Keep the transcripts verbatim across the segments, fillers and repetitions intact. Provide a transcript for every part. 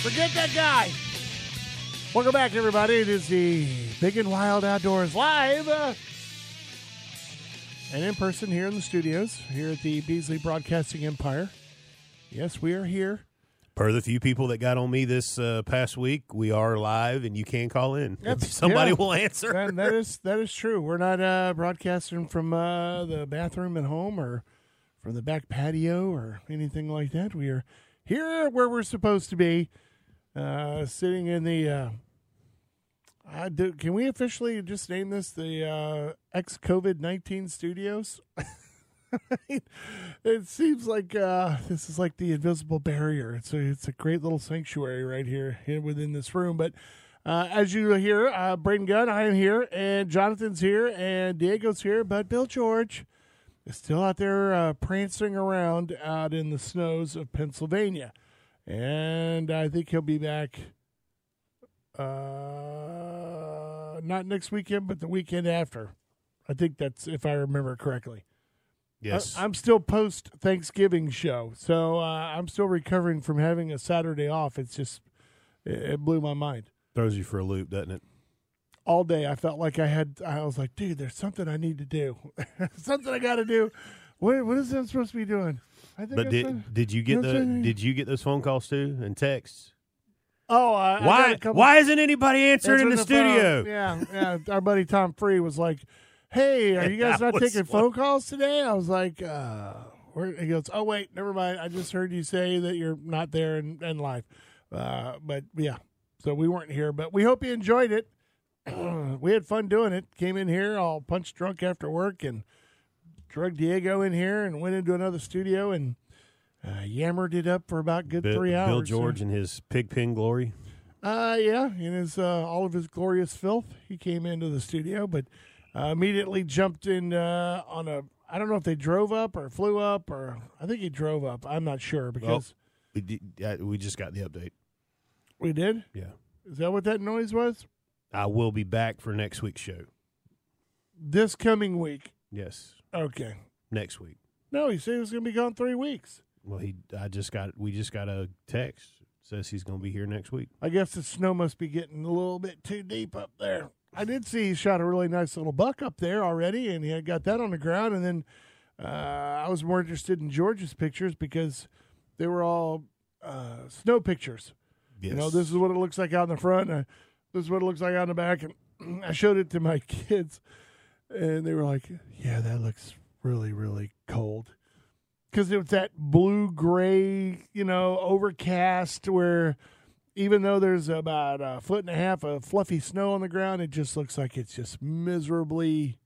Forget that guy. Welcome back, everybody. It is the Big and Wild Outdoors live uh, and in person here in the studios here at the Beasley Broadcasting Empire. Yes, we are here. Per the few people that got on me this uh, past week, we are live, and you can call in. That's, Somebody yeah, will answer. That, that is that is true. We're not uh, broadcasting from uh, the bathroom at home or from the back patio or anything like that. We are here where we're supposed to be. Uh, sitting in the, uh, I do, can we officially just name this the uh, ex-COVID nineteen studios? It seems like uh, this is like the invisible barrier. It's a, it's a great little sanctuary right here, here within this room. But uh, as you hear, uh, Braden Gunn, I am here, and Jonathan's here, and Diego's here. But Bill George is still out there uh, prancing around out in the snows of Pennsylvania. And I think he'll be back, uh, not next weekend, but the weekend after. I think that's, if I remember correctly. Yes. I, I'm still post-Thanksgiving show, so uh, I'm still recovering from having a Saturday off. It's just, it, it blew my mind. Throws you for a loop, doesn't it? All day I felt like I had, I was like, dude, there's something I need to do. Something I got to do. What What is that I'm supposed to be doing? I think but did a, did you get the did you get those phone calls too and texts? Oh, I, why I got a couple, why isn't anybody answering in the, the studio? Yeah, yeah, our buddy Tom Free was like, "Hey, are you guys not taking like, phone calls today?" I was like, uh, where, he goes, "Oh wait, never mind. I just heard you say that you're not there and, and live." Uh, but yeah, so we weren't here, but we hope you enjoyed it. We had fun doing it. Came in here all punch drunk after work and drug Diego in here and went into another studio and uh, yammered it up for about good Bill, three hours. Bill George in his pig pen glory. Uh, yeah, in his uh, all of his glorious filth, he came into the studio, but uh, immediately jumped in uh, on a. I don't know if they drove up or flew up or I think he drove up. I'm not sure because well, we did, uh, we just got the update. We did? Yeah. Is that what that noise was? I will be back for next week's show. This coming week. Yes. Okay. Next week. No, he said he was going to be gone three weeks. Well, he. I just got. We just got a text says he's going to be here next week. I guess the snow must be getting a little bit too deep up there. I did see he shot a really nice little buck up there already, and he had got that on the ground. And then uh, I was more interested in George's pictures because they were all uh, snow pictures. Yes. You know, this is what it looks like out in the front. And I, this is what it looks like out in the back. And I showed it to my kids. And they were like, yeah, that looks really, really cold. Because it was that blue-gray, you know, overcast where even though there's about a foot and a half of fluffy snow on the ground, it just looks like it's just miserably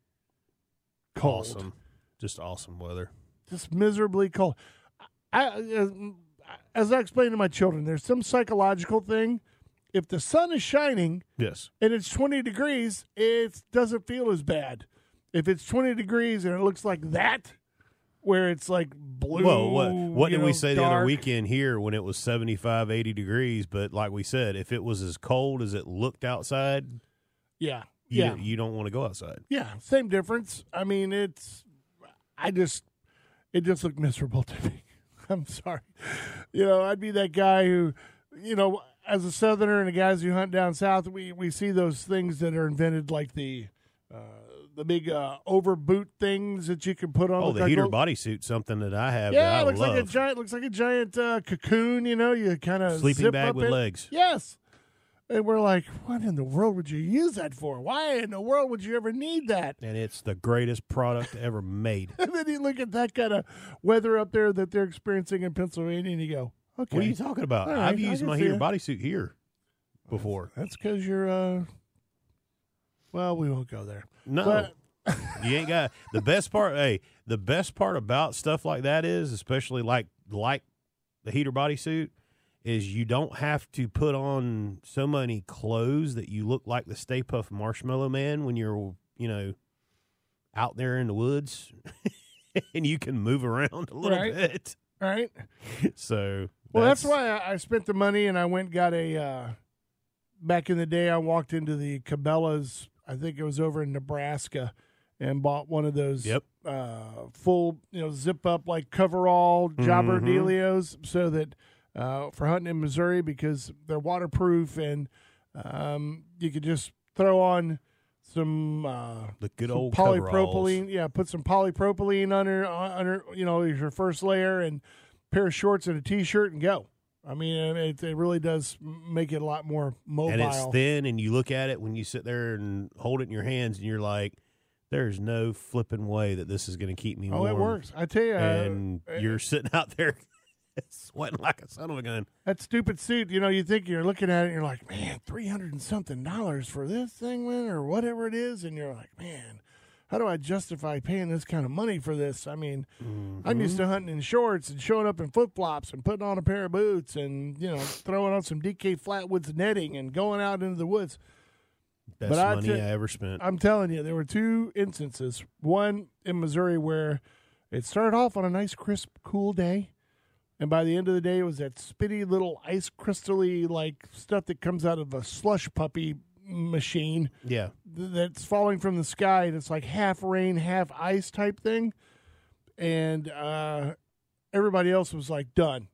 cold. Awesome. Just awesome weather. Just miserably cold. I, as I explained to my children, there's some psychological thing. If the sun is shining, yes, and it's twenty degrees, it doesn't feel as bad. If it's twenty degrees and it looks like that, where it's like blue. Well, what, what did know, we say dark. The other weekend here when it was seventy-five, eighty degrees? But like we said, if it was as cold as it looked outside, yeah, you, yeah. you don't want to go outside. Yeah, same difference. I mean, it's, I just, it just looked miserable to me. I'm sorry. You know, I'd be that guy who, you know, as a southerner and the guys who hunt down south, we, we see those things that are invented, like the uh, the big uh, overboot things that you can put on. Oh, the like heater bodysuit, something that I have. Yeah, that it looks I love. like a giant, looks like a giant uh, cocoon. You know, you kind of sleeping zip bag up with it. legs. Yes, and we're like, what in the world would you use that for? Why in the world would you ever need that? And it's the greatest product ever made. And then you look at that kind of weather up there that they're experiencing in Pennsylvania, and you go, okay. What are you talking about? Right, I've used my heater bodysuit here before. That's because you're, uh, well, we won't go there. No. But... you ain't got, the best part, hey, the best part about stuff like that is, especially like like the heater bodysuit, is you don't have to put on so many clothes that you look like the Stay Puft Marshmallow Man when you're, you know, out there in the woods and you can move around a little right. bit. Right. So. Well, that's, that's why I, I spent the money and I went and got a, uh, back in the day, I walked into the Cabela's, I think it was over in Nebraska, and bought one of those yep. uh, full, you know, zip up like coverall jobber mm-hmm. dealios so that uh, for hunting in Missouri, because they're waterproof and um, you could just throw on some uh, the good some old polypropylene. Coveralls. Yeah, put some polypropylene under under you know your first layer and a pair of shorts and a t-shirt and go. I mean, it, it really does make it a lot more mobile. And it's thin, and you look at it when you sit there and hold it in your hands, and you're like, there's no flipping way that this is going to keep me oh, warm. Oh, it works. I tell you. And uh, you're sitting out there sweating like a son of a gun. That stupid suit, you know, you think you're looking at it, and you're like, man, three hundred and something dollars for this thing, man, or whatever it is. And you're like, man, how do I justify paying this kind of money for this? I mean, mm-hmm. I'm used to hunting in shorts and showing up in flip-flops and putting on a pair of boots and, you know, throwing on some D K Flatwoods netting and going out into the woods. Best but money I, t- I ever spent. I'm telling you, there were two instances. One in Missouri where it started off on a nice, crisp, cool day, and by the end of the day, it was that spitty little ice crystal-y like stuff that comes out of a slush puppy machine yeah th- that's falling from the sky, and it's like half rain, half ice type thing, and uh everybody else was like done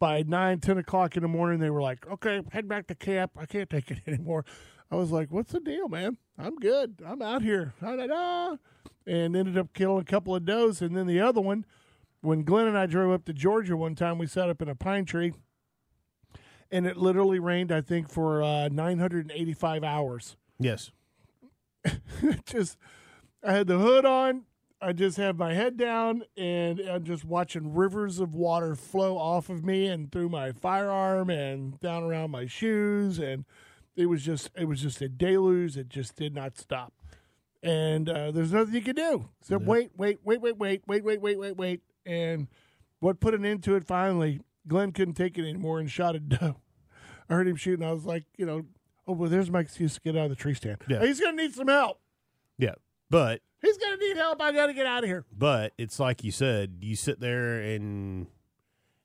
by nine ten o'clock in the morning. They were like, okay, head back to camp, I can't take it anymore. I was like, what's the deal, man? I'm good, I'm out here, da-da-da. And ended up killing a couple of does. And then the other one, when Glenn and I drove up to Georgia one time, we sat up in a pine tree. And it literally rained, I think, for uh, nine hundred eighty-five hours. Yes. Just, I had the hood on. I just had my head down, and I'm just watching rivers of water flow off of me and through my firearm and down around my shoes. And it was just, it was just a deluge. It just did not stop. And uh, there's nothing you could do except yeah. wait, wait, wait, wait, wait, wait, wait, wait, wait, wait. And what put an end to it finally? Glenn couldn't take it anymore and shot a doe. I heard him shoot, and I was like, you know, oh, well, there's my excuse to get out of the tree stand. Yeah. He's going to need some help. Yeah, but. He's going to need help. I got to get out of here. But it's like you said, you sit there and,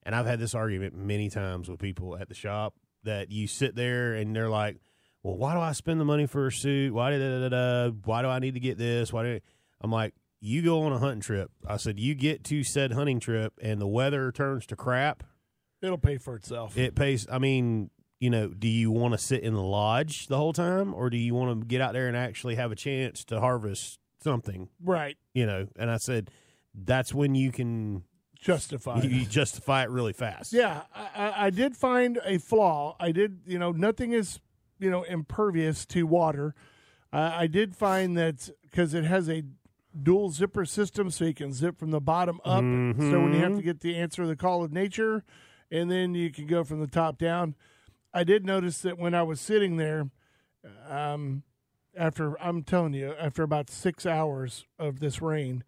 and I've had this argument many times with people at the shop, that you sit there and they're like, well, why do I spend the money for a suit? Why, da, da, da, da? Why do I need to get this? Why do I? I'm like, you go on a hunting trip. I said, you get to said hunting trip and the weather turns to crap. It'll pay for itself. It pays. I mean, you know, do you want to sit in the lodge the whole time, or do you want to get out there and actually have a chance to harvest something? Right. You know, and I said, that's when you can justify it. You justify it really fast. Yeah, I, I did find a flaw. I did, you know, nothing is, you know, impervious to water. Uh, I did find that because it has a dual zipper system, so you can zip from the bottom up. Mm-hmm. So when you have to get the answer to the call of nature, and then you can go from the top down. I did notice that when I was sitting there, um, after, I'm telling you, after about six hours of this rain,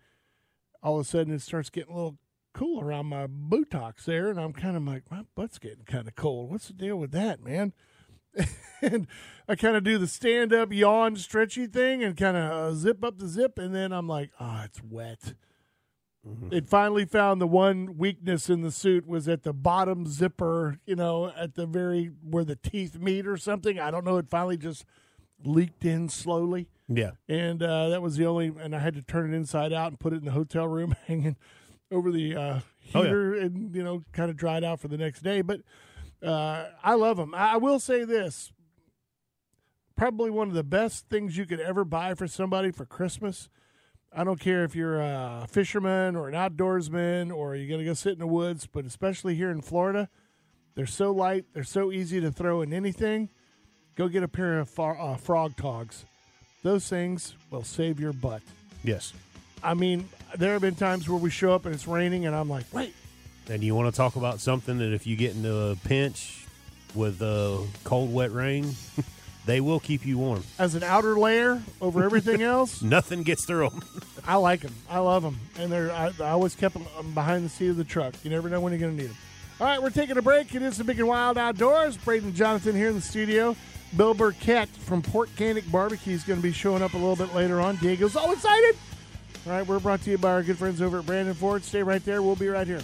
all of a sudden it starts getting a little cool around my buttocks there, and I'm kind of like, my butt's getting kind of cold. What's the deal with that, man? And I kind of do the stand-up, yawn, stretchy thing, and kind of uh, zip up the zip, and then I'm like, oh, it's wet. Mm-hmm. It finally found the one weakness in the suit was at the bottom zipper, you know, at the very where the teeth meet or something. I don't know. It finally just leaked in slowly. Yeah. And uh, that was the only, and I had to turn it inside out and put it in the hotel room hanging over the uh, heater. Oh, yeah. And, you know, kind of dried out for the next day. But uh, I love them. I will say this, probably one of the best things you could ever buy for somebody for Christmas. I don't care if you're a fisherman or an outdoorsman or you're going to go sit in the woods, but especially here in Florida, they're so light, they're so easy to throw in anything. Go get a pair of far, uh, frog togs. Those things will save your butt. Yes. I mean, there have been times where we show up and it's raining and I'm like, wait. And you want to talk about something that if you get into a pinch with the cold, wet rain, they will keep you warm. As an outer layer over everything else? Nothing gets through them. I like them. I love them. And they're I, I always kept them behind the seat of the truck. You never know when you're going to need them. All right, we're taking a break. It is the Big and Wild Outdoors. Braden and Jonathan here in the studio. Bill Burkett from Pork Ganic Barbecue is going to be showing up a little bit later on. Diego's all excited. All right, we're brought to you by our good friends over at Brandon Ford. Stay right there. We'll be right here.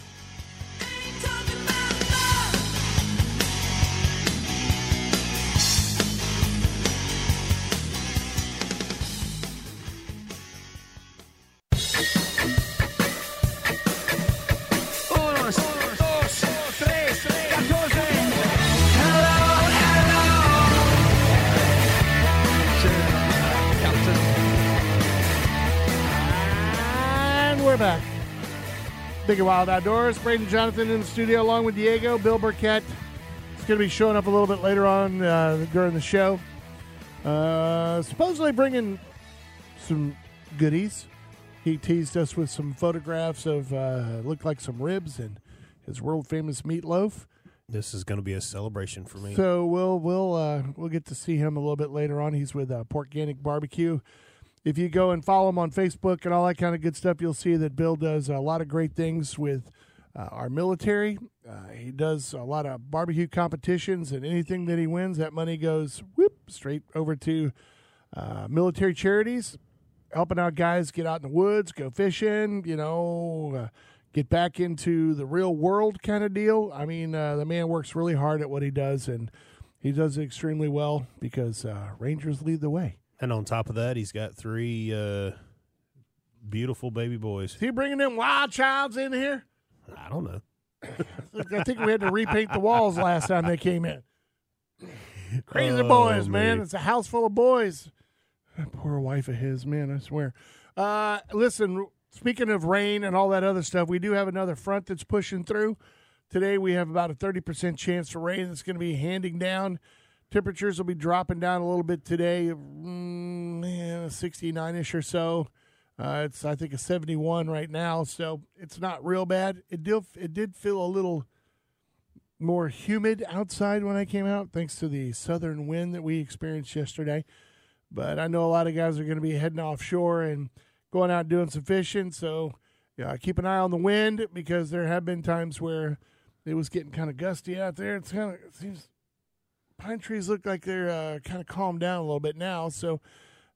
Big and Wild Outdoors. Braden Jonathan in the studio along with Diego. Bill Burkett is going to be showing up a little bit later on uh, during the show. Uh, supposedly bringing some goodies. He teased us with some photographs of uh, looked like some ribs and his world famous meatloaf. This is going to be a celebration for me. So we'll we'll uh, we'll get to see him a little bit later on. He's with uh, Pork Ganic Barbecue. If you go and follow him on Facebook and all that kind of good stuff, you'll see that Bill does a lot of great things with uh, our military. Uh, he does a lot of barbecue competitions, and anything that he wins, that money goes whoop straight over to uh, military charities, helping out guys get out in the woods, go fishing, you know, uh, get back into the real world kind of deal. I mean, uh, the man works really hard at what he does, and he does it extremely well because uh, Rangers lead the way. And on top of that, he's got three uh, beautiful baby boys. Is he bringing them wild childs in here? I don't know. I think we had to repaint the walls last time they came in. Crazy oh, boys, man. man. It's a house full of boys. That poor wife of his, man, I swear. Uh, listen, speaking of rain and all that other stuff, we do have another front that's pushing through. Today we have about a thirty percent chance of rain that's going to be handing down. Temperatures will be dropping down a little bit today, sixty-nine-ish or so. Uh, it's, I think, a seventy-one right now, so it's not real bad. It did, it did feel a little more humid outside when I came out, thanks to the southern wind that we experienced yesterday. But I know a lot of guys are going to be heading offshore and going out and doing some fishing, so yeah, keep an eye on the wind because there have been times where it was getting kind of gusty out there. It's kind of, it seems... Pine trees look like they're uh, kind of calmed down a little bit now, so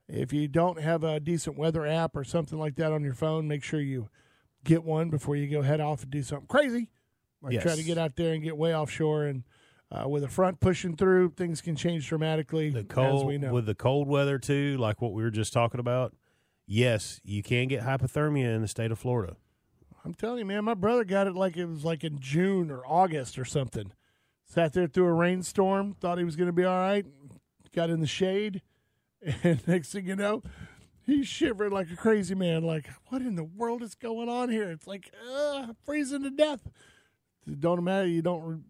if you don't have a decent weather app or something like that on your phone, make sure you get one before you go head off and do something crazy. Like yes. Try to get out there and get way offshore, and uh, with a front pushing through, things can change dramatically, the cold, as we know. With the cold weather, too, like what we were just talking about, yes, you can get hypothermia in the state of Florida. I'm telling you, man, my brother got it like it was like in June or August or something. Sat there through a rainstorm, thought he was going to be all right, got in the shade, and next thing you know, he's shivering like a crazy man, like, what in the world is going on here? It's like, uh, I'm freezing to death. It don't matter, you don't,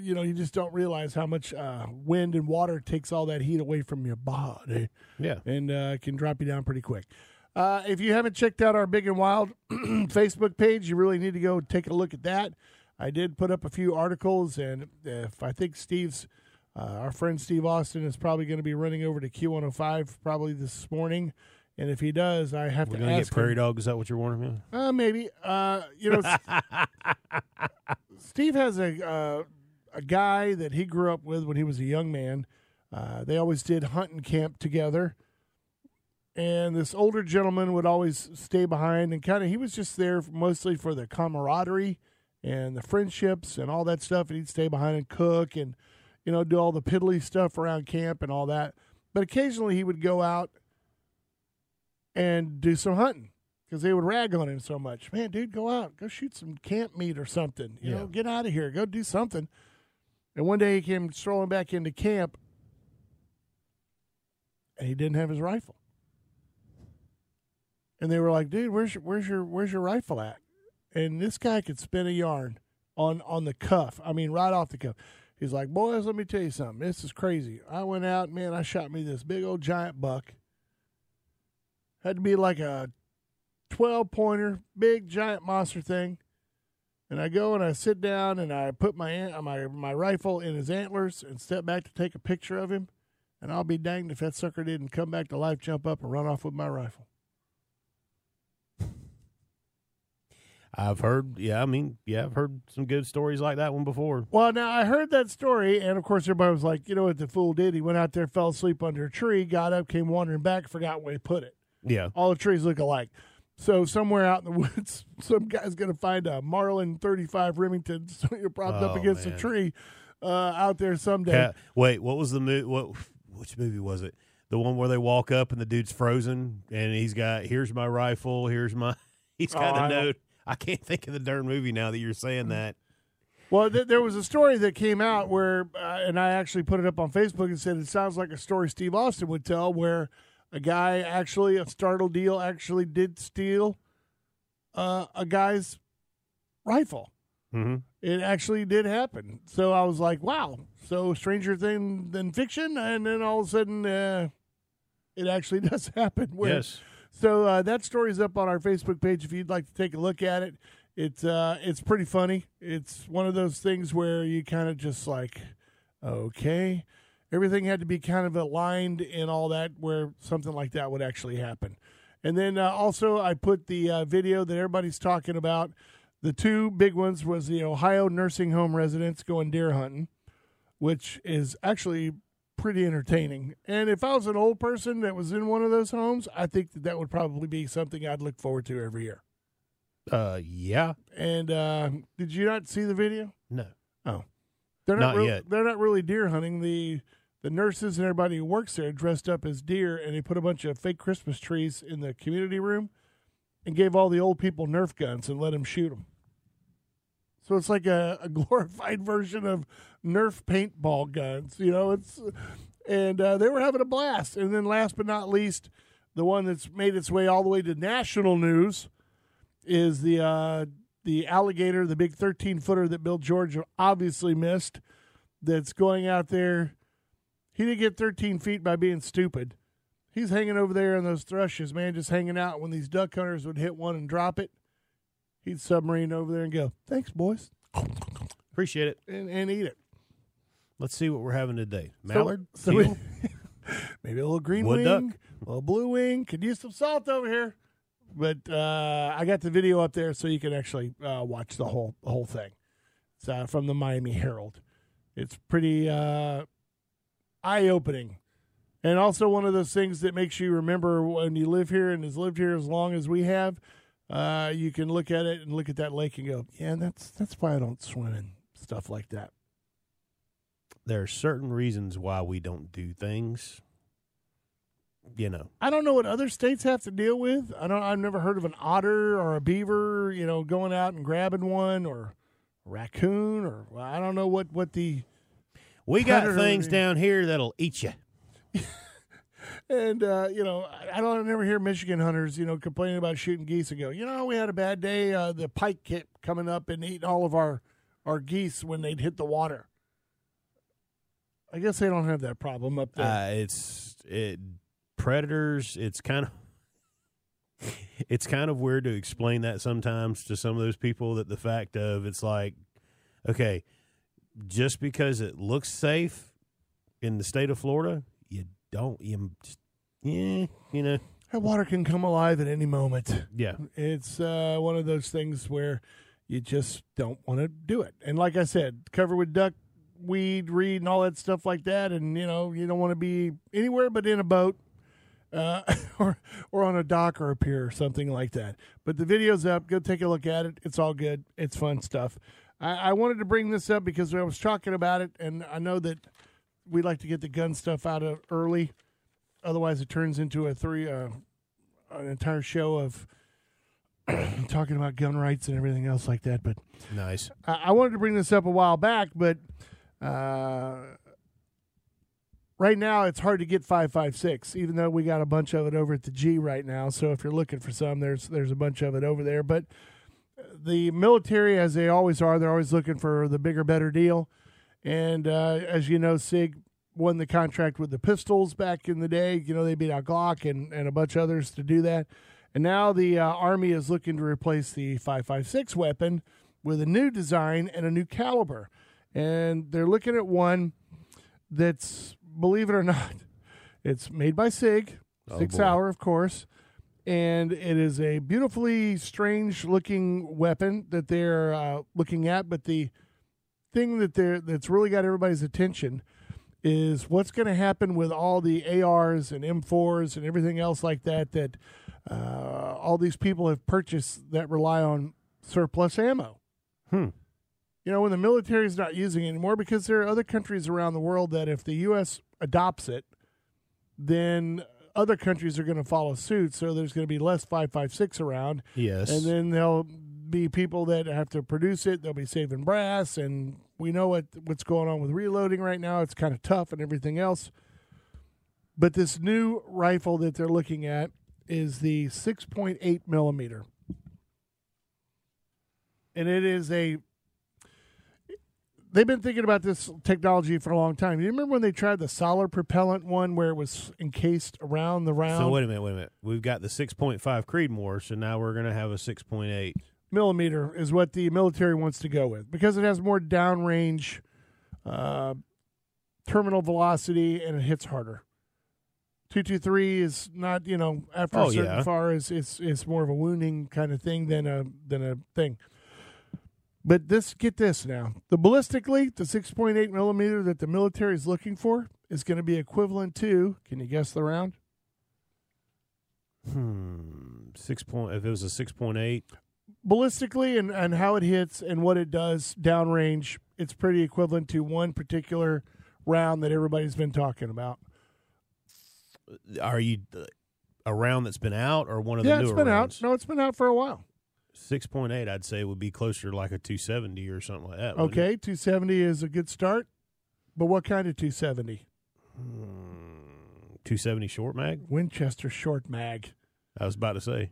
you know, you just don't realize how much uh, wind and water takes all that heat away from your body. Yeah. And uh, can drop you down pretty quick. Uh, if you haven't checked out our Big and Wild Facebook page, you really need to go take a look at that. I did put up a few articles, and if I think Steve's, uh, our friend Steve Austin is probably going to be running over to Q one oh five probably this morning, and if he does, I have We're to ask We're going to get prairie him. Dog, is that what you're warning him? Uh, maybe. Uh, you know, Steve has a, uh, a guy that he grew up with when he was a young man. Uh, they always did hunt and camp together, and this older gentleman would always stay behind, and kind of he was just there mostly for the camaraderie and the friendships and all that stuff, and he'd stay behind and cook and, you know, do all the piddly stuff around camp and all that. But occasionally he would go out and do some hunting because they would rag on him so much. Man, dude, go out. Go shoot some camp meat or something. You yeah. know, get out of here. Go do something. And one day he came strolling back into camp, and he didn't have his rifle. And they were like, dude, where's your, where's your, where's your rifle at? And this guy could spin a yarn on, on the cuff. I mean, right off the cuff. He's like, boys, let me tell you something. This is crazy. I went out, man, I shot me this big old giant buck. Had to be like a twelve-pointer, big giant monster thing. And I go and I sit down and I put my my my rifle in his antlers and step back to take a picture of him. And I'll be danged if that sucker didn't come back to life, jump up, and run off with my rifle. I've heard, yeah, I mean, yeah, I've heard some good stories like that one before. Well, now, I heard that story, and, of course, everybody was like, you know what the fool did? He went out there, fell asleep under a tree, got up, came wandering back, forgot where he put it. Yeah. All the trees look alike. So somewhere out in the woods, some guy's going to find a Marlin thirty-five Remington so you're propped oh, up against man. a tree uh, out there someday. Cat, wait, what was the movie? What, which movie was it? The one where they walk up and the dude's frozen, and he's got, here's my rifle, here's my, he's got oh, a note. I can't think of the darn movie now that you're saying that. Well, th- there was a story that came out where, uh, and I actually put it up on Facebook and said, it sounds like a story Steve Austin would tell where a guy actually, a startled deal, actually did steal uh, a guy's rifle. Mm-hmm. It actually did happen. So I was like, wow. So stranger thing than fiction. And then all of a sudden, uh, it actually does happen. Where, yes. So uh, that story's up on our Facebook page if you'd like to take a look at it. It's uh, it's pretty funny. It's one of those things where you kind of just like, okay, everything had to be kind of aligned and all that where something like that would actually happen. And then uh, also I put the uh, video that everybody's talking about. The two big ones was the Ohio nursing home residents going deer hunting, which is actually pretty entertaining. And if I was an old person that was in one of those homes, I think that that would probably be something I'd look forward to every year. Uh, yeah. And uh, did you not see the video? No. Oh. They're not, not re- yet. They're not really deer hunting. The the nurses and everybody who works there dressed up as deer, and they put a bunch of fake Christmas trees in the community room and gave all the old people Nerf guns and let them shoot them. So it's like a, a glorified version of Nerf paintball guns, you know. It's and uh, they were having a blast. And then last but not least, the one that's made its way all the way to national news is the uh, the alligator, the big thirteen-footer that Bill George obviously missed. That's going out there. He didn't get thirteen feet by being stupid. He's hanging over there in those thrushes, man, just hanging out. When these duck hunters would hit one and drop it, he'd submarine over there and go, thanks, boys. Appreciate it. And, and eat it. Let's see what we're having today. Mallard? So, so we, maybe a little green Wood wing, duck. A little blue wing. Could use some salt over here. But uh, I got the video up there so you can actually uh, watch the whole the whole thing. It's uh, from the Miami Herald. It's pretty uh, eye-opening. And also one of those things that makes you remember when you live here and has lived here as long as we have. Uh, you can look at it and look at that lake and go, yeah, that's that's why I don't swim in stuff like that. There are certain reasons why we don't do things, you know. I don't know what other states have to deal with. I don't. I've never heard of an otter or a beaver, you know, going out and grabbing one or a raccoon or well, I don't know what what the. We got things is. down here that'll eat you. And, uh, you know, I don't I never hear Michigan hunters, you know, complaining about shooting geese and go, you know, we had a bad day. Uh, the pike kept coming up and eating all of our, our geese when they'd hit the water. I guess they don't have that problem up there. Uh, it's it, predators. It's kind of it's kind of weird to explain that sometimes to some of those people that the fact of it's like, okay, just because it looks safe in the state of Florida, you Don't you, yeah, you know. That water can come alive at any moment. Yeah. It's uh, one of those things where you just don't want to do it. And like I said, covered with duck, weed, reed, and all that stuff like that. And, you know, you don't want to be anywhere but in a boat uh, or, or on a dock or a pier or something like that. But the video's up. Go take a look at it. It's all good. It's fun stuff. I, I wanted to bring this up because I was talking about it, and I know that we like to get the gun stuff out of early. Otherwise, it turns into a three, uh, an entire show of talking about gun rights and everything else like that. But nice. I, I wanted to bring this up a while back, but uh, right now it's hard to get five five six, even though we got a bunch of it over at the G right now. So if you're looking for some, there's there's a bunch of it over there. But the military, as they always are, they're always looking for the bigger, better deal. And uh, as you know, SIG won the contract with the pistols back in the day. You know, they beat out Glock and, and a bunch of others to do that. And now the uh, Army is looking to replace the five five six weapon with a new design and a new caliber. And they're looking at one that's, believe it or not, it's made by SIG, oh, SIG Sauer, of course. and it is a beautifully strange-looking weapon that they're uh, looking at. But the thing that they're that's really got everybody's attention is what's going to happen with all the A Rs and M fours and everything else like that that uh, all these people have purchased that rely on surplus ammo. Hmm. You know, when the military is not using it anymore, because there are other countries around the world that if the U S adopts it, then other countries are going to follow suit. So there's going to be less five five six around. Yes. And then there'll be people that have to produce it. They'll be saving brass. And we know what what's going on with reloading right now. It's kind of tough and everything else. But this new rifle that they're looking at is the six point eight millimeter. And it is a... They've been thinking about this technology for a long time. You remember when they tried the solid propellant one where it was encased around the round? So wait a minute, wait a minute. We've got the six point five Creedmoor, so now we're going to have a six point eight. Millimeter is what the military wants to go with because it has more downrange uh, terminal velocity and it hits harder. two twenty-three is not, you know, after oh, a certain yeah. far, is it's, it's more of a wounding kind of thing than a than a thing. But this, get this now. The ballistically, the six point eight millimeter that the military is looking for is going to be equivalent to, can you guess the round? Hmm. Six point, if it was a six point eight. Ballistically and, and how it hits and what it does downrange, it's pretty equivalent to one particular round that everybody's been talking about. Are you a round that's been out or one of the newer rounds? Yeah, it's been out. No, it's been out for a while. six point eight, I'd say, would be closer to like a two seventy or something like that. Okay, two seventy is a good start, but what kind of two seventy? Hmm, two seventy short mag? Winchester short mag. I was about to say.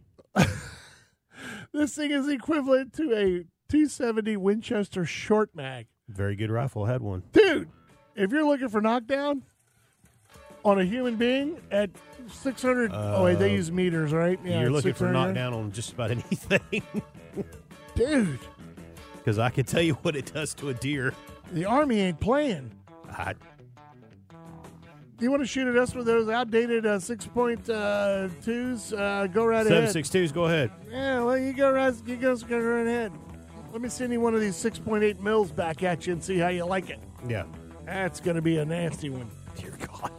This thing is equivalent to a two seventy Winchester short mag. Very good rifle. I had one. Dude, if you're looking for knockdown on a human being at six hundred, uh, oh wait, they use meters, right? Yeah, you're looking for knockdown on just about anything. Dude. Because I can tell you what it does to a deer. The Army ain't playing. I... You want to shoot at us with those outdated uh, six point twos? Uh, uh, go right Seven, ahead. seven point six twos, go ahead. Yeah, well, you go right, you go right ahead. Let me send you one of these six point eight mils back at you and see how you like it. Yeah. That's going to be a nasty one. Dear God.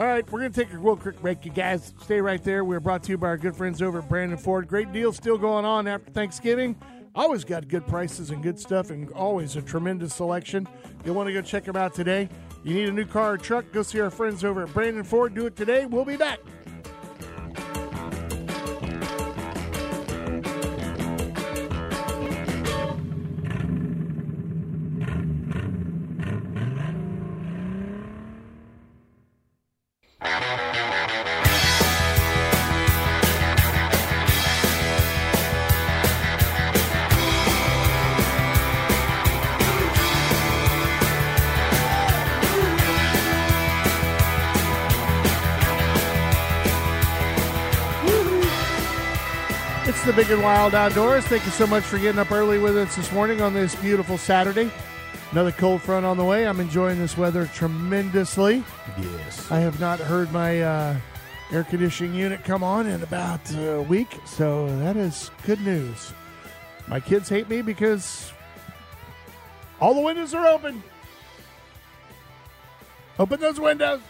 All right, we're going to take a real quick break, you guys. Stay right there. We're brought to you by our good friends over at Brandon Ford. Great deal still going on after Thanksgiving. Always got good prices and good stuff and always a tremendous selection. You'll want to go check them out today. You need a new car or truck, go see our friends over at Brandon Ford. Do it today. We'll be back. The Big and Wild Outdoors. Thank you so much for getting up early with us this morning on this beautiful Saturday. Another cold front on the way. I'm enjoying this weather tremendously. Yes. I have not heard my uh, air conditioning unit come on in about a week, so that is good news. My kids hate me because all the windows are open. Open those windows.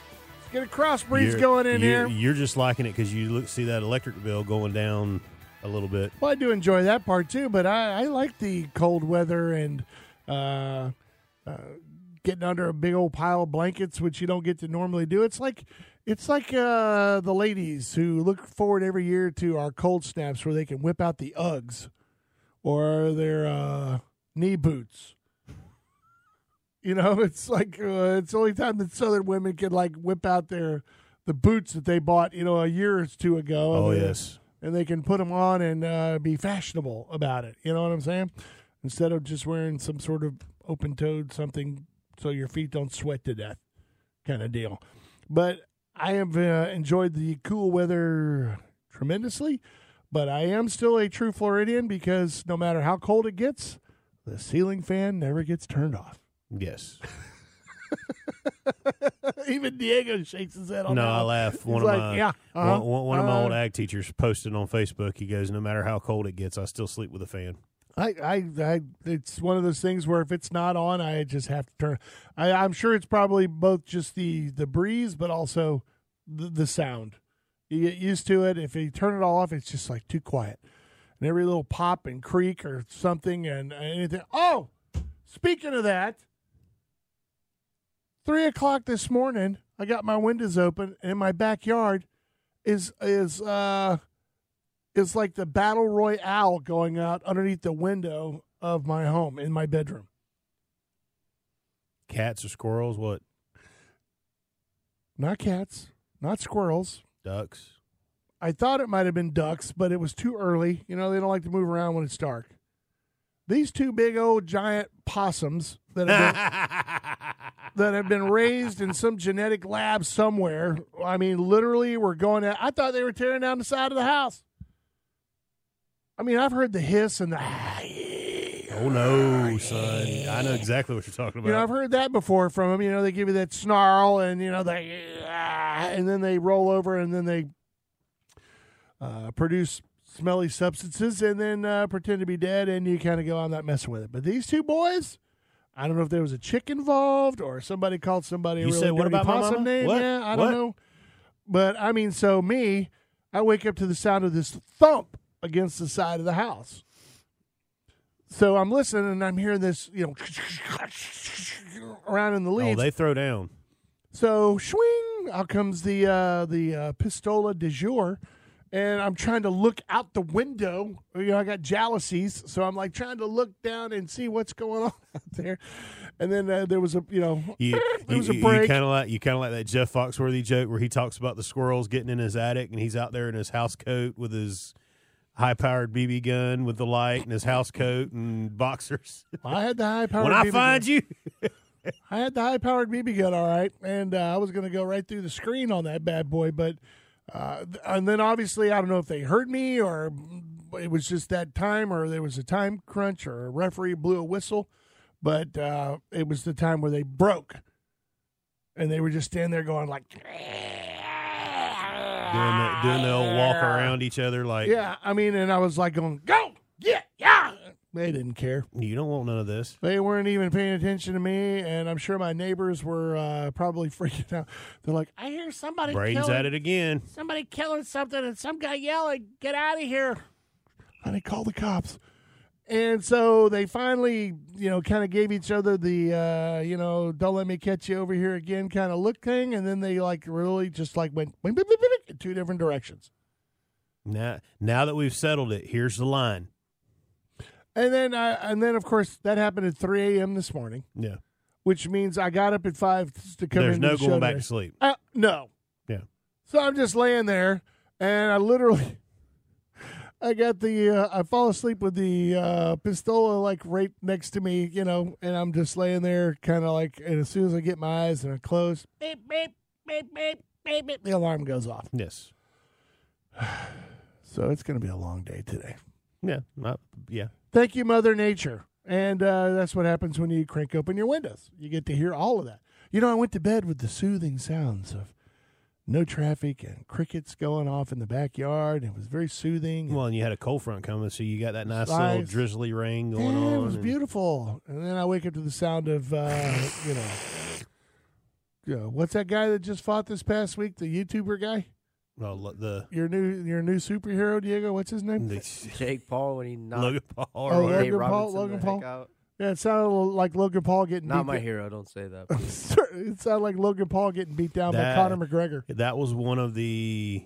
Let's get a cross breeze you're, going in you're, here. You're just liking it because you look, see that electric bill going down a little bit. Well, I do enjoy that part too, but I, I like the cold weather and uh, uh, getting under a big old pile of blankets, which you don't get to normally do. It's like it's like uh, the ladies who look forward every year to our cold snaps where they can whip out the Uggs or their uh, knee boots. You know, it's like uh, it's the only time that Southern women can like whip out their the boots that they bought, you know, a year or two ago. Oh, yes. And they can put them on and uh, be fashionable about it. You know what I'm saying? Instead of just wearing some sort of open-toed something so your feet don't sweat to death kind of deal. But I have uh, enjoyed the cool weather tremendously. But I am still a true Floridian because no matter how cold it gets, the ceiling fan never gets turned off. Yes. Even Diego shakes his head on that. No, I laugh. One, of, like, my, yeah, uh-huh, one, one uh-huh. of my old ag teachers posted on Facebook, he goes, no matter how cold it gets, I still sleep with a fan. I, I, I, it's one of those things where if it's not on, I just have to turn. I, I'm sure it's probably both just the, the breeze, but also the, the sound. You get used to it. If you turn it all off, it's just like too quiet. And every little pop and creak or something and anything. Oh, speaking of that, three o'clock this morning, I got my windows open, and in my backyard is is uh. It's like the battle royale going out underneath the window of my home in my bedroom. Cats or squirrels? What? Not cats. Not squirrels. Ducks. I thought it might have been ducks, but it was too early. You know, they don't like to move around when it's dark. These two big old giant possums that have been, that have been raised in some genetic lab somewhere. I mean, literally, we're going out. I thought they were tearing down the side of the house. I mean, I've heard the hiss and the... Oh, no, son. I know exactly what you're talking about. You know, I've heard that before from them. You know, they give you that snarl and, you know, they... And then they roll over and then they uh, produce smelly substances and then uh, pretend to be dead, and you kind of go, I'm not messing with it. But these two boys, I don't know if there was a chick involved or somebody called somebody you a really dirty possum name. What? Yeah, I what? don't know. But, I mean, so me, I wake up to the sound of this thump against the side of the house. So I'm listening, and I'm hearing this, you know, around in the leaves. Oh, they throw down. So, swing, out comes the uh, the uh, pistola de jour, and I'm trying to look out the window. You know, I got jalousies, so I'm, like, trying to look down and see what's going on out there. And then uh, there was a, you know, you, there was you, a break. You kind of like, you kind of like that Jeff Foxworthy joke where he talks about the squirrels getting in his attic, and he's out there in his house coat with his high-powered B B gun with the light and his house coat and boxers. I had the high-powered when B B gun. When I find gun. you. I had the high-powered B B gun, all right, and uh, I was going to go right through the screen on that bad boy. But uh, and then, obviously, I don't know if they heard me or it was just that time or there was a time crunch or a referee blew a whistle. But uh, it was the time where they broke, and they were just standing there going like... Doing the, doing the old walk around each other like... Yeah, I mean, and I was like going, go, yeah, yeah. They didn't care. You don't want none of this. They weren't even paying attention to me, and I'm sure my neighbors were uh, probably freaking out. They're like, I hear somebody Braden's killing... Braden's at it again. Somebody killing something, and some guy yelling, get out of here. I didn't call the cops. And so they finally, you know, kind of gave each other the, uh, you know, don't let me catch you over here again kind of look thing. And then they, like, really just, like, went boop, boop, boop, boop, in two different directions. Now, now that we've settled it, here's the line. And then, I, and then of course, that happened at three a.m. this morning. Yeah. Which means I got up at five to come There's in no the show. There's no going back today. to sleep. Uh, no. Yeah. So I'm just laying there, and I literally... I got the, uh, I fall asleep with the uh, pistola, like, right next to me, you know, and I'm just laying there kind of like, and as soon as I get my eyes and I close, beep, beep, beep, beep, beep, beep, the alarm goes off. Yes. So it's going to be a long day today. Yeah. Uh, yeah. Thank you, Mother Nature. And uh, that's what happens when you crank open your windows. You get to hear all of that. You know, I went to bed with the soothing sounds of no traffic and crickets going off in the backyard. It was very soothing. Well, and you had a cold front coming, so you got that nice size. Little drizzly rain going yeah, on. It was and beautiful. And then I wake up to the sound of, uh, you know, you know, what's that guy that just fought this past week? The YouTuber guy? Well, the your new your new superhero, Diego. What's his name? Jake Paul when he knocked Logan Paul. Or oh, Logan Paul. Logan Paul. Out. Yeah, it sounded like Logan Paul getting Not beat my down. hero, don't say that. It sounded like Logan Paul getting beat down that, by Conor McGregor. That was one of the,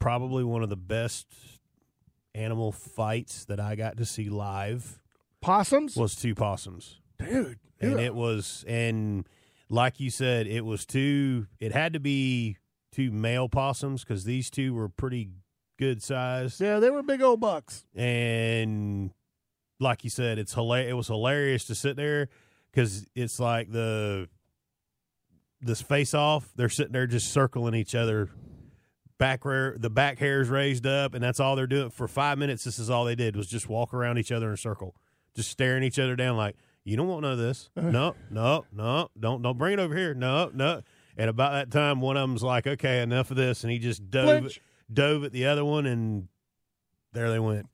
probably one of the best animal fights that I got to see live. Possums? Was two possums. Dude. And yeah. it was, and like you said, it was two, it had to be two male possums because these two were pretty good size. Yeah, they were big old bucks. And... Like you said, it's hila- it was hilarious to sit there because it's like the this face-off. They're sitting there just circling each other. Back rear, the back hair's raised up, and that's all they're doing. For five minutes, this is all they did was just walk around each other in a circle, just staring each other down like, you don't want none of this. No, no, no, don't don't bring it over here. No, no. And about that time, one of them's like, okay, enough of this. And he just dove, dove at the other one, and there they went.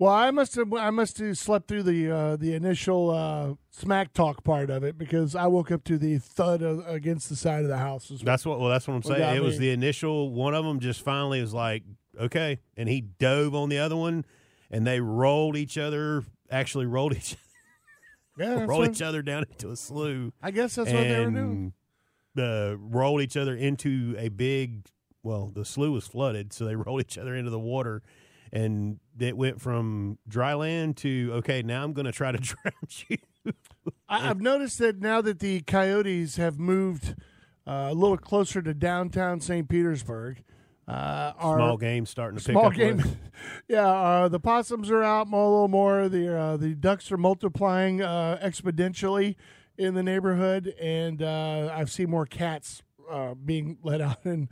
Well, I must have I must have slept through the uh, the initial uh, smack talk part of it, because I woke up to the thud of, against the side of the house. That's what. Well, that's what I'm saying. It me. was the initial. One of them just finally was like, okay, and he dove on the other one, and they rolled each other. Actually, rolled each other. Yeah, rolled each other down into a slough. I guess that's what they were doing. Uh, rolled each other into a big. Well, the slough was flooded, so they rolled each other into the water. And it went from dry land to, okay, now I'm going to try to drown you. I, I've noticed that now that the coyotes have moved uh, a little closer to downtown Saint Petersburg. Uh, our small game starting to pick up. Small game. Yeah, uh, the possums are out a little more. The, uh, the ducks are multiplying uh, exponentially in the neighborhood. And uh, I've seen more cats Uh, being let out and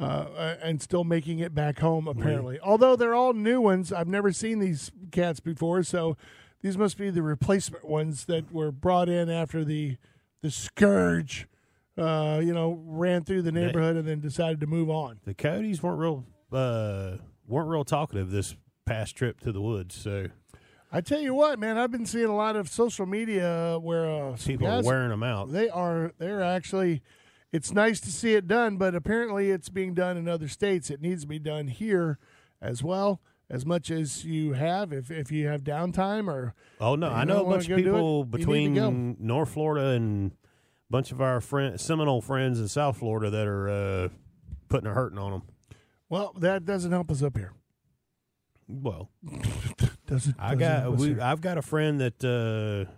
uh, and still making it back home, apparently. Mm. Although they're all new ones. I've never seen these cats before, so these must be the replacement ones that were brought in after the the scourge, uh, you know, ran through the neighborhood and then decided to move on. The coyotes weren't real uh, weren't real talkative this past trip to the woods, so. I tell you what, man, I've been seeing a lot of social media where uh, people guys, are wearing them out. They are. They're actually. It's nice to see it done, but apparently it's being done in other states. It needs to be done here as well, as much as you have, if if you have downtime or. Oh, no, I know a bunch of people between North Florida and a bunch of our friend, Seminole friends in South Florida that are uh, putting a hurting on them. Well, that doesn't help us up here. Well, doesn't, I doesn't got, we, here. I've got a friend that. Uh,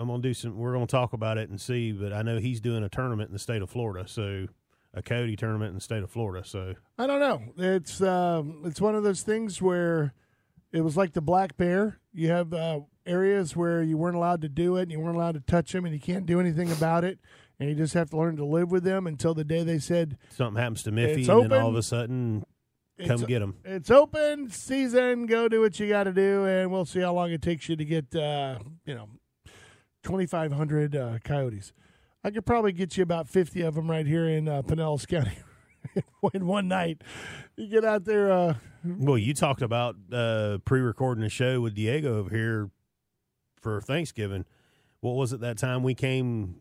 I'm gonna do some. We're gonna talk about it and see. But I know he's doing a tournament in the state of Florida, so a coyote tournament in the state of Florida. So I don't know. It's um, it's one of those things where it was like the black bear. You have uh, areas where you weren't allowed to do it, and you weren't allowed to touch them, and you can't do anything about it, and you just have to learn to live with them until the day they said something happens to Miffy, and then all of a sudden. Come get them. It's open season. Go do what you got to do, and we'll see how long it takes you to get. Uh, you know. twenty-five hundred uh, coyotes. I could probably get you about fifty of them right here in uh, Pinellas County in one night. You get out there. Uh, well, you talked about uh, pre-recording a show with Diego over here for Thanksgiving. What was it that time we came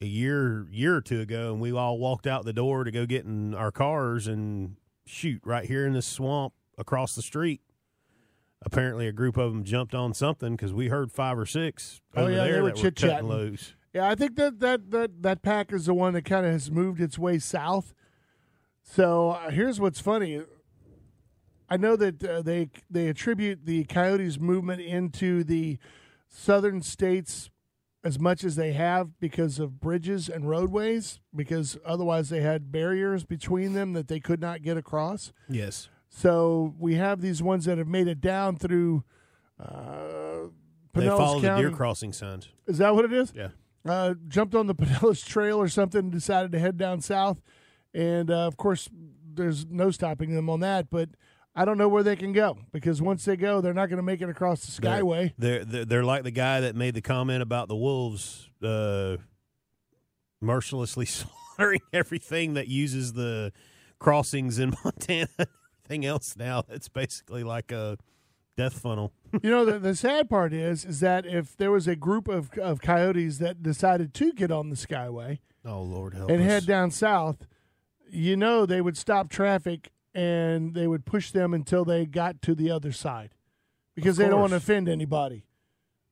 a year, year or two ago, and we all walked out the door to go get in our cars and shoot right here in this swamp across the street. Apparently, a group of them jumped on something because we heard five or six over oh, yeah, there they were that were cutting loose. Yeah, I think that that, that that pack is the one that kind of has moved its way south. So uh, here's what's funny. I know that uh, they they attribute the coyotes' movement into the southern states as much as they have because of bridges and roadways, because otherwise they had barriers between them that they could not get across. Yes. So we have these ones that have made it down through uh, Pinellas County. They follow the deer crossing signs. Is that what it is? Yeah. Uh, jumped on the Pinellas Trail or something and decided to head down south. And, uh, of course, there's no stopping them on that. But I don't know where they can go because once they go, they're not going to make it across the Skyway. They're, they're, they're like the guy that made the comment about the wolves uh, mercilessly slaughtering everything that uses the crossings in Montana. Else now it's basically like a death funnel. You know, the, the sad part is is that if there was a group of, of coyotes that decided to get on the Skyway, oh Lord help and us. Head down south, you know they would stop traffic and they would push them until they got to the other side because they don't want to offend anybody.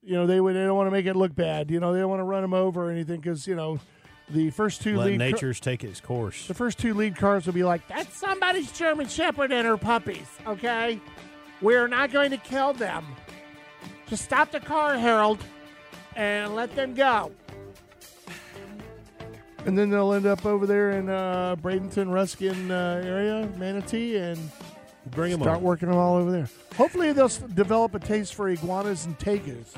You know they would they don't want to make it look bad. You know they don't want to run them over or anything because you know. The first two Let lead nature's car- take its course. The first two lead cars will be like, that's somebody's German Shepherd and her puppies, okay? We're not going to kill them. Just stop the car, Harold, and let them go. And then they'll end up over there in uh, Bradenton, Ruskin uh, area, Manatee, and bring them start on. Working them all over there. Hopefully they'll develop a taste for iguanas and tegus.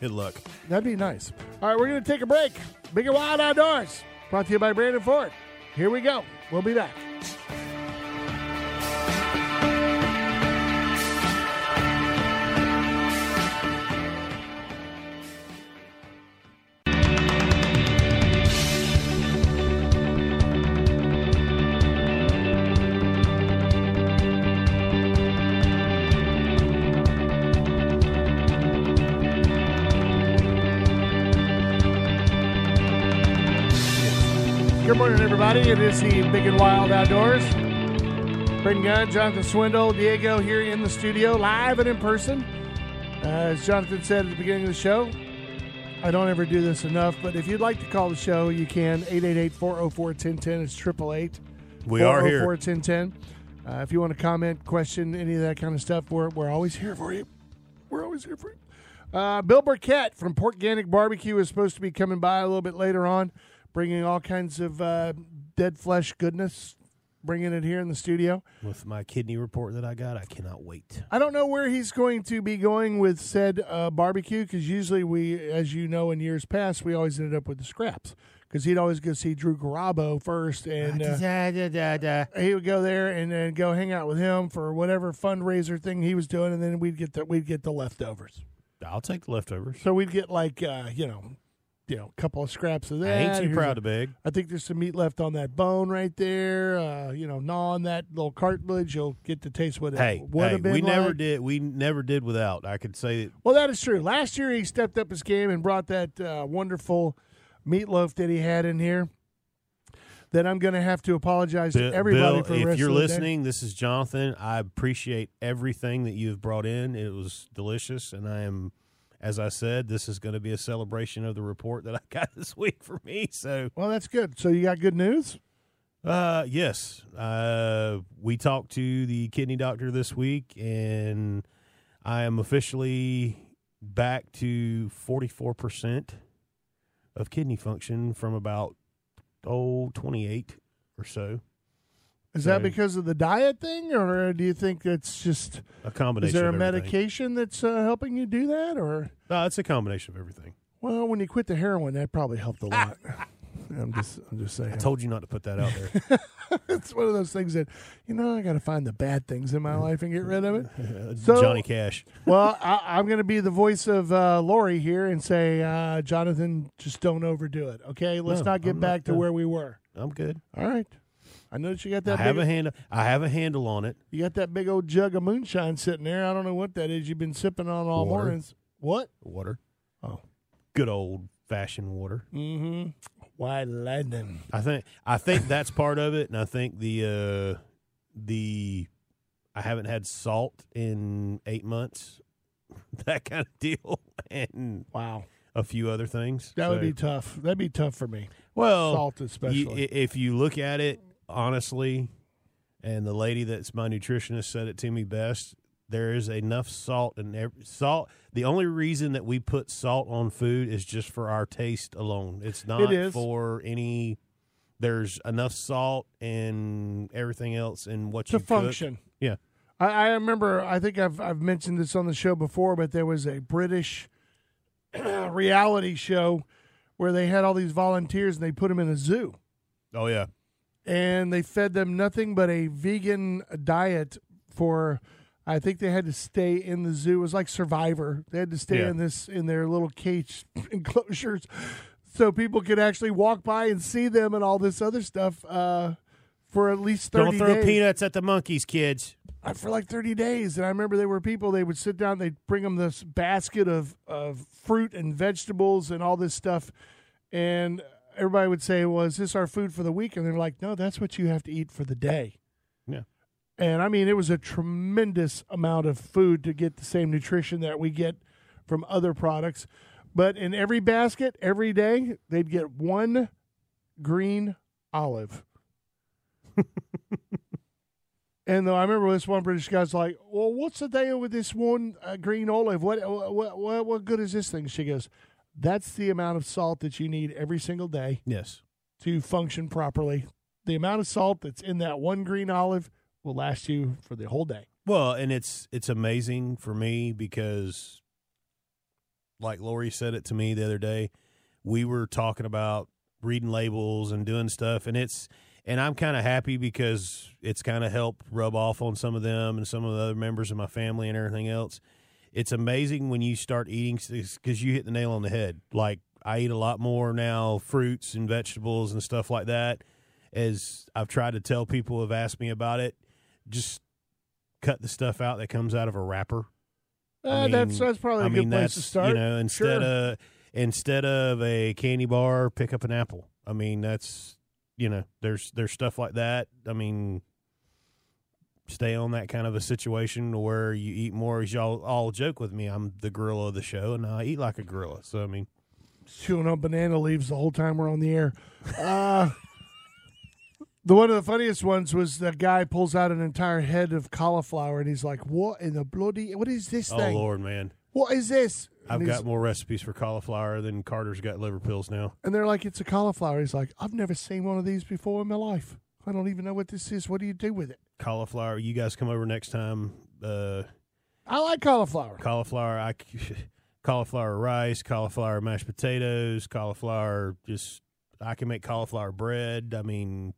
Good luck. That'd be nice. All right, we're going to take a break. Big and Wild Outdoors, brought to you by Brandon Ford. Here we go. We'll be back. Good morning, everybody. It is the Big and Wild Outdoors. Braden Gunn, Jonathan Swindle, Diego here in the studio, live and in person. Uh, as Jonathan said at the beginning of the show, I don't ever do this enough, but if you'd like to call the show, you can. eight eight eight, four oh four, ten ten is triple eight. We are here. four oh four, ten ten. Uh, if you want to comment, question, any of that kind of stuff, we're, we're always here for you. We're always here for you. Uh, Bill Burkett from Pork Ganic Barbecue is supposed to be coming by a little bit later on, bringing all kinds of uh, dead flesh goodness, bringing it here in the studio. With my kidney report that I got, I cannot wait. I don't know where he's going to be going with said uh, barbecue, because usually we, as you know, in years past, we always ended up with the scraps, because he'd always go see Drew Garabo first, and uh, da, da, da, da. he would go there and, and go hang out with him for whatever fundraiser thing he was doing, and then we'd get the, we'd get the leftovers. I'll take the leftovers. So we'd get like, uh, you know, you know, a couple of scraps of that. I ain't too Here's proud a, to beg. I think there's some meat left on that bone right there. Uh, you know, gnaw on that little cartilage, you'll get to taste what it hey, would hey, have been we like. never did. We never did without. I could say that. Well, that is true. Last year he stepped up his game and brought that uh, wonderful meatloaf that he had in here. That I'm going to have to apologize Bill, to everybody Bill, for the if rest you're of the listening, day. This is Jonathan. I appreciate everything that you've brought in. It was delicious, and I am, as I said, this is going to be a celebration of the report that I got this week for me. So, well, that's good. So you got good news? Uh, yes. Uh, we talked to the kidney doctor this week, and I am officially back to forty-four percent of kidney function from about Oh, twenty-eight or so. Is so, that because of the diet thing, or do you think it's just a combination? Is there a medication that's uh, helping you do that, or no? It's a combination of everything. Well, when you quit the heroin, that probably helped a lot. I'm just, I'm just saying. I told you not to put that out there. It's one of those things that, you know, I got to find the bad things in my life and get rid of it. So, Johnny Cash. Well, I, I'm going to be the voice of uh, Lori here and say, uh, Jonathan, just don't overdo it, okay? Let's no, not get I'm back not to done. where we were. I'm good. All right. I know that you got that. I have a handle. I have a handle on it. You got that big old jug of moonshine sitting there. I don't know what that is. You've been sipping on all water. mornings. What? Water. Oh, good old fashioned water. Mm-hmm. Why, London? I think I think that's part of it, and I think the uh, the I haven't had salt in eight months, that kind of deal, and wow, a few other things. That so, would be tough. That'd be tough for me. Well, salt especially. You, if you look at it honestly, and the lady that's my nutritionist said it to me best, there is enough salt in every salt. The only reason that we put salt on food is just for our taste alone. It's not it for any. There's enough salt and everything else in what you cook. To function. Yeah, I, I remember. I think I've I've mentioned this on the show before, but there was a British reality show where they had all these volunteers and they put them in a zoo. Oh yeah, and they fed them nothing but a vegan diet for. I think they had to stay in the zoo. It was like Survivor. They had to stay yeah. in this in their little cage enclosures, so people could actually walk by and see them and all this other stuff uh, for at least thirty days. Don't throw days. peanuts at the monkeys, kids. Uh, for like thirty days, and I remember there were people. They would sit down. They'd bring them this basket of of fruit and vegetables and all this stuff, and everybody would say, "Well, is this our food for the week?" And they're like, "No, that's what you have to eat for the day." Yeah. And, I mean, it was a tremendous amount of food to get the same nutrition that we get from other products. But in every basket, every day, they'd get one green olive. And though I remember this one British guy's like, well, what's the deal with this one uh, green olive? What, what what what good is this thing? She goes, that's the amount of salt that you need every single day yes. to function properly. The amount of salt that's in that one green olive will last you for the whole day. Well, and it's it's amazing for me because, like Lori said it to me the other day, we were talking about reading labels and doing stuff, and it's and I'm kind of happy because it's kind of helped rub off on some of them and some of the other members of my family and everything else. It's amazing when you start eating, because you hit the nail on the head. Like, I eat a lot more now fruits and vegetables and stuff like that. As I've tried to tell people who have asked me about it, just cut the stuff out that comes out of a wrapper. Uh, I mean, that's that's probably I a mean, good place to start. You know, instead sure. of instead of a candy bar, pick up an apple. I mean, that's you know, there's there's stuff like that. I mean, stay on that kind of a situation where you eat more. As y'all all joke with me, I'm the gorilla of the show, and I eat like a gorilla. So, I mean. Chewing on banana leaves the whole time we're on the air. Uh, the one of the funniest ones was the guy pulls out an entire head of cauliflower, and he's like, what in the bloody, what is this oh, thing? Oh, Lord, man. What is this? And I've got more recipes for cauliflower than Carter's got liver pills now. And they're like, it's a cauliflower. He's like, I've never seen one of these before in my life. I don't even know what this is. What do you do with it? Cauliflower. You guys come over next time. Uh, I like cauliflower. Cauliflower. I, cauliflower rice, cauliflower mashed potatoes, cauliflower. Just I can make cauliflower bread. I mean.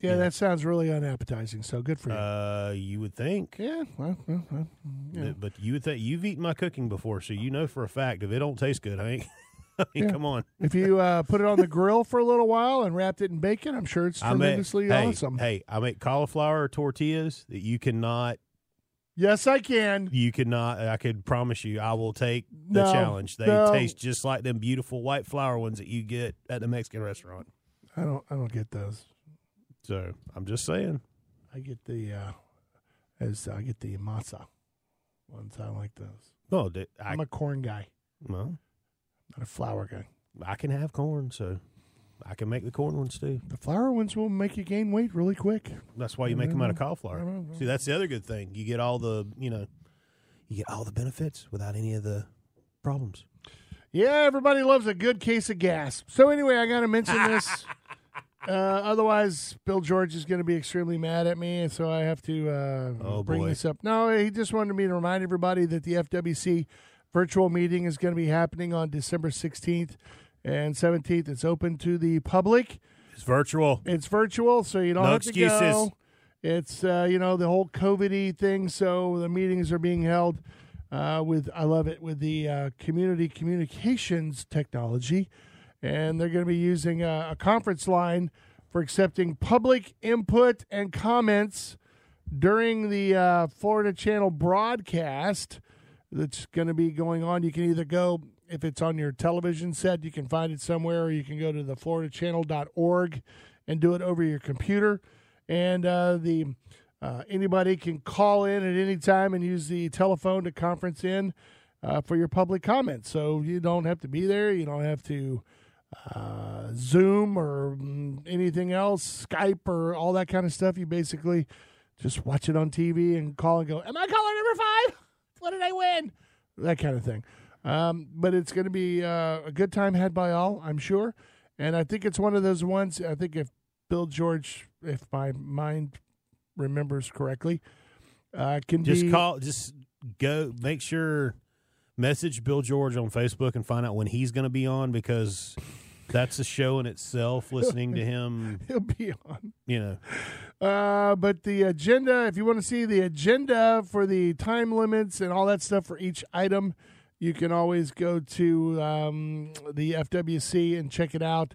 Yeah, yeah, that sounds really unappetizing, so good for you. Uh, you would think. Yeah. Well, well, well yeah. But you would think, you've eaten my cooking before, so you know for a fact, if it don't taste good, I ain't, I mean, yeah. Come on. If you uh, put it on the grill for a little while and wrapped it in bacon, I'm sure it's tremendously I make, awesome. Hey, hey, I make cauliflower tortillas that you cannot. Yes, I can. You cannot. I could promise you I will take the no, challenge. They no. taste just like them beautiful white flour ones that you get at the Mexican restaurant. I don't I don't get those. So I'm just saying, I get the uh, as I get the masa ones. I like those. No, oh, I'm a corn guy. No, not a flour guy. I can have corn, so I can make the corn ones too. The flour ones will make you gain weight really quick. That's why you make them out of cauliflower. See, that's the other good thing. You get all the you know, you get all the benefits without any of the problems. Yeah, everybody loves a good case of gas. So anyway, I got to mention this. Uh, otherwise, Bill George is going to be extremely mad at me, so I have to uh, oh, bring boy. this up. No, he just wanted me to remind everybody that the F W C virtual meeting is going to be happening on December sixteenth and seventeenth. It's open to the public. It's virtual. It's virtual, so you don't no have excuses. to go. It's, uh, you know, the whole COVID-y thing, so the meetings are being held uh, with, I love it, with the uh, community communications technology. And they're going to be using a, a conference line for accepting public input and comments during the uh, Florida Channel broadcast that's going to be going on. You can either go, if it's on your television set, you can find it somewhere, or you can go to the florida channel dot org and do it over your computer. And uh, the uh, anybody can call in at any time and use the telephone to conference in uh, for your public comments. So you don't have to be there. You don't have to... Uh, Zoom or mm, anything else, Skype or all that kind of stuff. You basically just watch it on T V and call and go, am I caller number five? What did I win? That kind of thing. Um, but it's going to be uh, a good time had by all, I'm sure. And I think it's one of those ones, I think if Bill George, if my mind remembers correctly, uh, can just be... Just call, just go, make sure... Message Bill George on Facebook and find out when he's going to be on, because that's a show in itself, listening to him. He'll be on. You know. Uh, but the agenda, if you want to see the agenda for the time limits and all that stuff for each item, you can always go to um, the F W C and check it out.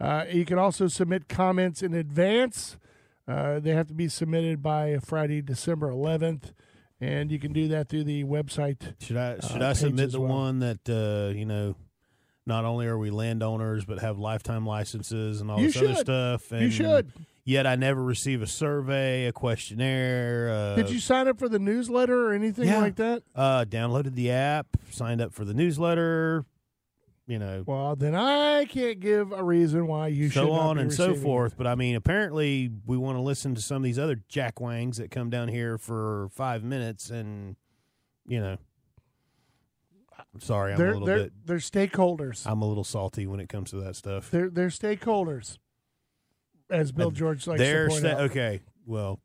Uh, you can also submit comments in advance. Uh, they have to be submitted by Friday, December eleventh. And you can do that through the website. Should I should uh, I submit the well? one that uh, you know? Not only are we landowners, but have lifetime licenses and all you this should. other stuff. And you should. Yet I never receive a survey, a questionnaire. Uh, Did you sign up for the newsletter or anything yeah. like that? Uh, downloaded the app, signed up for the newsletter. You know. Well, then I can't give a reason why you so should. So on and so forth. Anything. But I mean, apparently we want to listen to some of these other jackwangs that come down here for five minutes, and you know, I'm sorry, I'm they're, a little they're, bit. They're stakeholders. I'm a little salty when it comes to that stuff. They're they're stakeholders, as Bill George likes they're to point sta- out. Okay, well,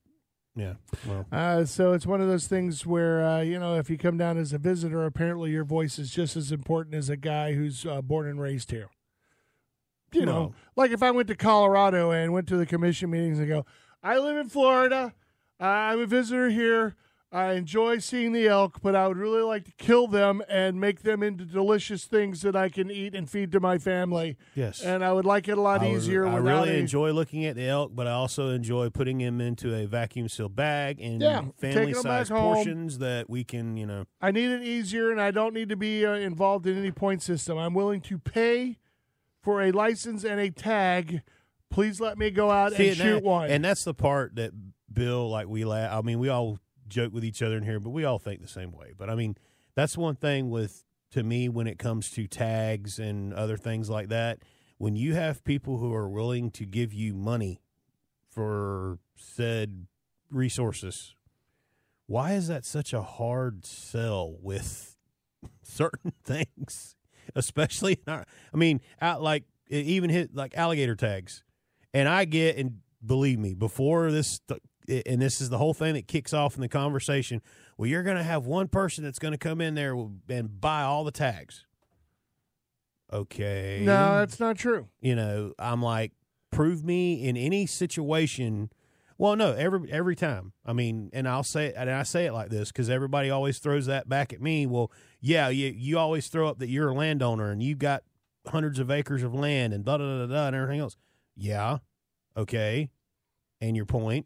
yeah, well. Uh, so it's one of those things where, uh, you know, if you come down as a visitor, apparently your voice is just as important as a guy who's uh, born and raised here. You no. know, like if I went to Colorado and went to the commission meetings and go, I live in Florida, I'm a visitor here, I enjoy seeing the elk, but I would really like to kill them and make them into delicious things that I can eat and feed to my family. Yes. And I would like it a lot I easier. Would, I really a... enjoy looking at the elk, but I also enjoy putting them into a vacuum seal bag and yeah, family-sized portions home. that we can, you know. I need it easier, and I don't need to be uh, involved in any point system. I'm willing to pay for a license and a tag Please let me go out See, and shoot that, one. And that's the part that Bill, like we laugh. I mean, we all joke with each other in here, but we all think the same way. But, I mean, that's one thing with, to me, when it comes to tags and other things like that, when you have people who are willing to give you money for said resources, why is that such a hard sell with certain things, especially in our, I mean, out like it even hit like alligator tags. And I get, and believe me, before this, and this is the whole thing that kicks off in the conversation, well, you're going to have one person that's going to come in there and buy all the tags. Okay. No, that's not true. You know, I'm like, prove me in any situation. Well, no, every every time. I mean, and I'll say it, and I say it like this because everybody always throws that back at me. Well, yeah, you you always throw up that you're a landowner and you've got hundreds of acres of land and da da da da and everything else. Yeah, okay, and your point.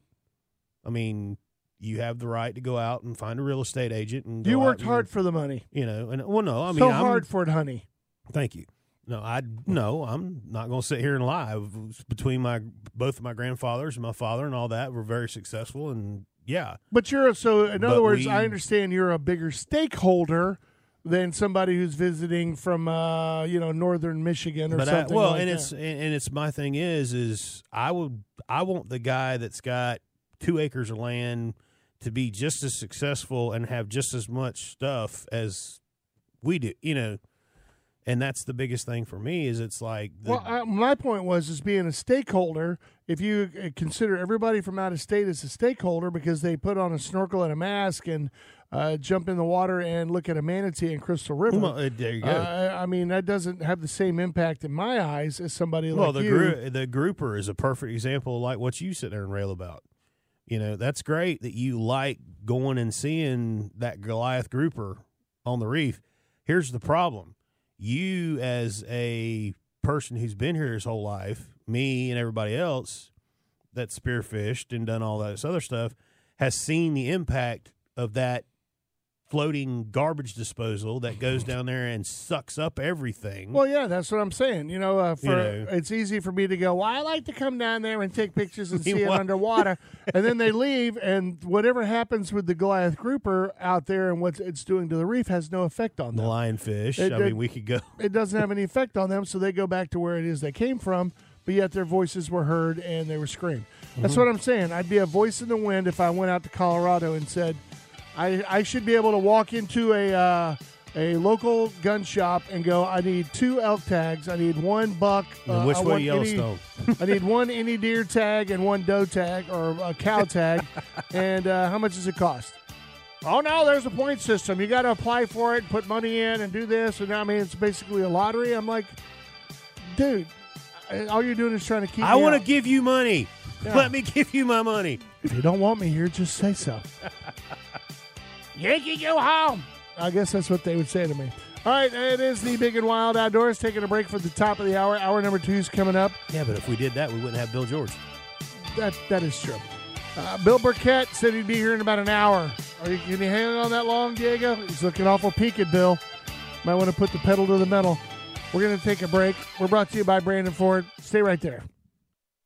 I mean, you have the right to go out and find a real estate agent and you worked and, hard for the money. You know, and well, no, I mean, so I'm, hard for it, honey. Thank you. No, I no, I'm not going to sit here and lie. Between my both of my grandfathers and my father and all that, we're very successful, and yeah. But you're so in other but words, we, I understand you're a bigger stakeholder than somebody who's visiting from uh, you know northern Michigan or but something. I, well, like and that. it's and it's my thing is is I would I want the guy that's got two acres of land to be just as successful and have just as much stuff as we do, you know. And that's the biggest thing for me is it's like. The well, I, my point was is being a stakeholder. If you consider everybody from out of state as a stakeholder because they put on a snorkel and a mask and uh, jump in the water and look at a manatee in Crystal River. Well, there you go. Uh, I mean, that doesn't have the same impact in my eyes as somebody well, like the you. Well, gr- the grouper is a perfect example of like what you sit there and rail about. You know, that's great that you like going and seeing that Goliath grouper on the reef. Here's the problem. You, as a person who's been here his whole life, me and everybody else that spearfished and done all that other stuff, has seen the impact of that floating garbage disposal that goes down there and sucks up everything. Well, yeah, that's what I'm saying. You know, uh, for, you know it's easy for me to go, well, I like to come down there and take pictures and see it underwater. And then they leave, and whatever happens with the Goliath grouper out there and what it's doing to the reef has no effect on them. The lionfish. It, I it, mean, we could go. It doesn't have any effect on them, so they go back to where it is they came from, but yet their voices were heard and they were screamed. Mm-hmm. That's what I'm saying. I'd be a voice in the wind if I went out to Colorado and said, I, I should be able to walk into a uh, a local gun shop and go, I need two elk tags, I need one buck. Uh, which I way Yellowstone? Any, I need one any deer tag and one doe tag or a cow tag. And uh, how much does it cost? Oh, no, there's a point system. You got to apply for it and put money in and do this. And I mean, it's basically a lottery. I'm like, dude, all you're doing is trying to keep I want to give you money. Yeah. Let me give you my money. If you don't want me here, just say so. You can go home. I guess that's what they would say to me. All right, it is the Big and Wild Outdoors, taking a break for the top of the hour. Hour number two is coming up. Yeah, but if we did that, we wouldn't have Bill George. That That is true. Uh, Bill Burkett said he'd be here in about an hour. Are you going to hang on that long, Diego? He's looking awful peaked, Bill. Might want to put the pedal to the metal. We're going to take a break. We're brought to you by Brandon Ford. Stay right there.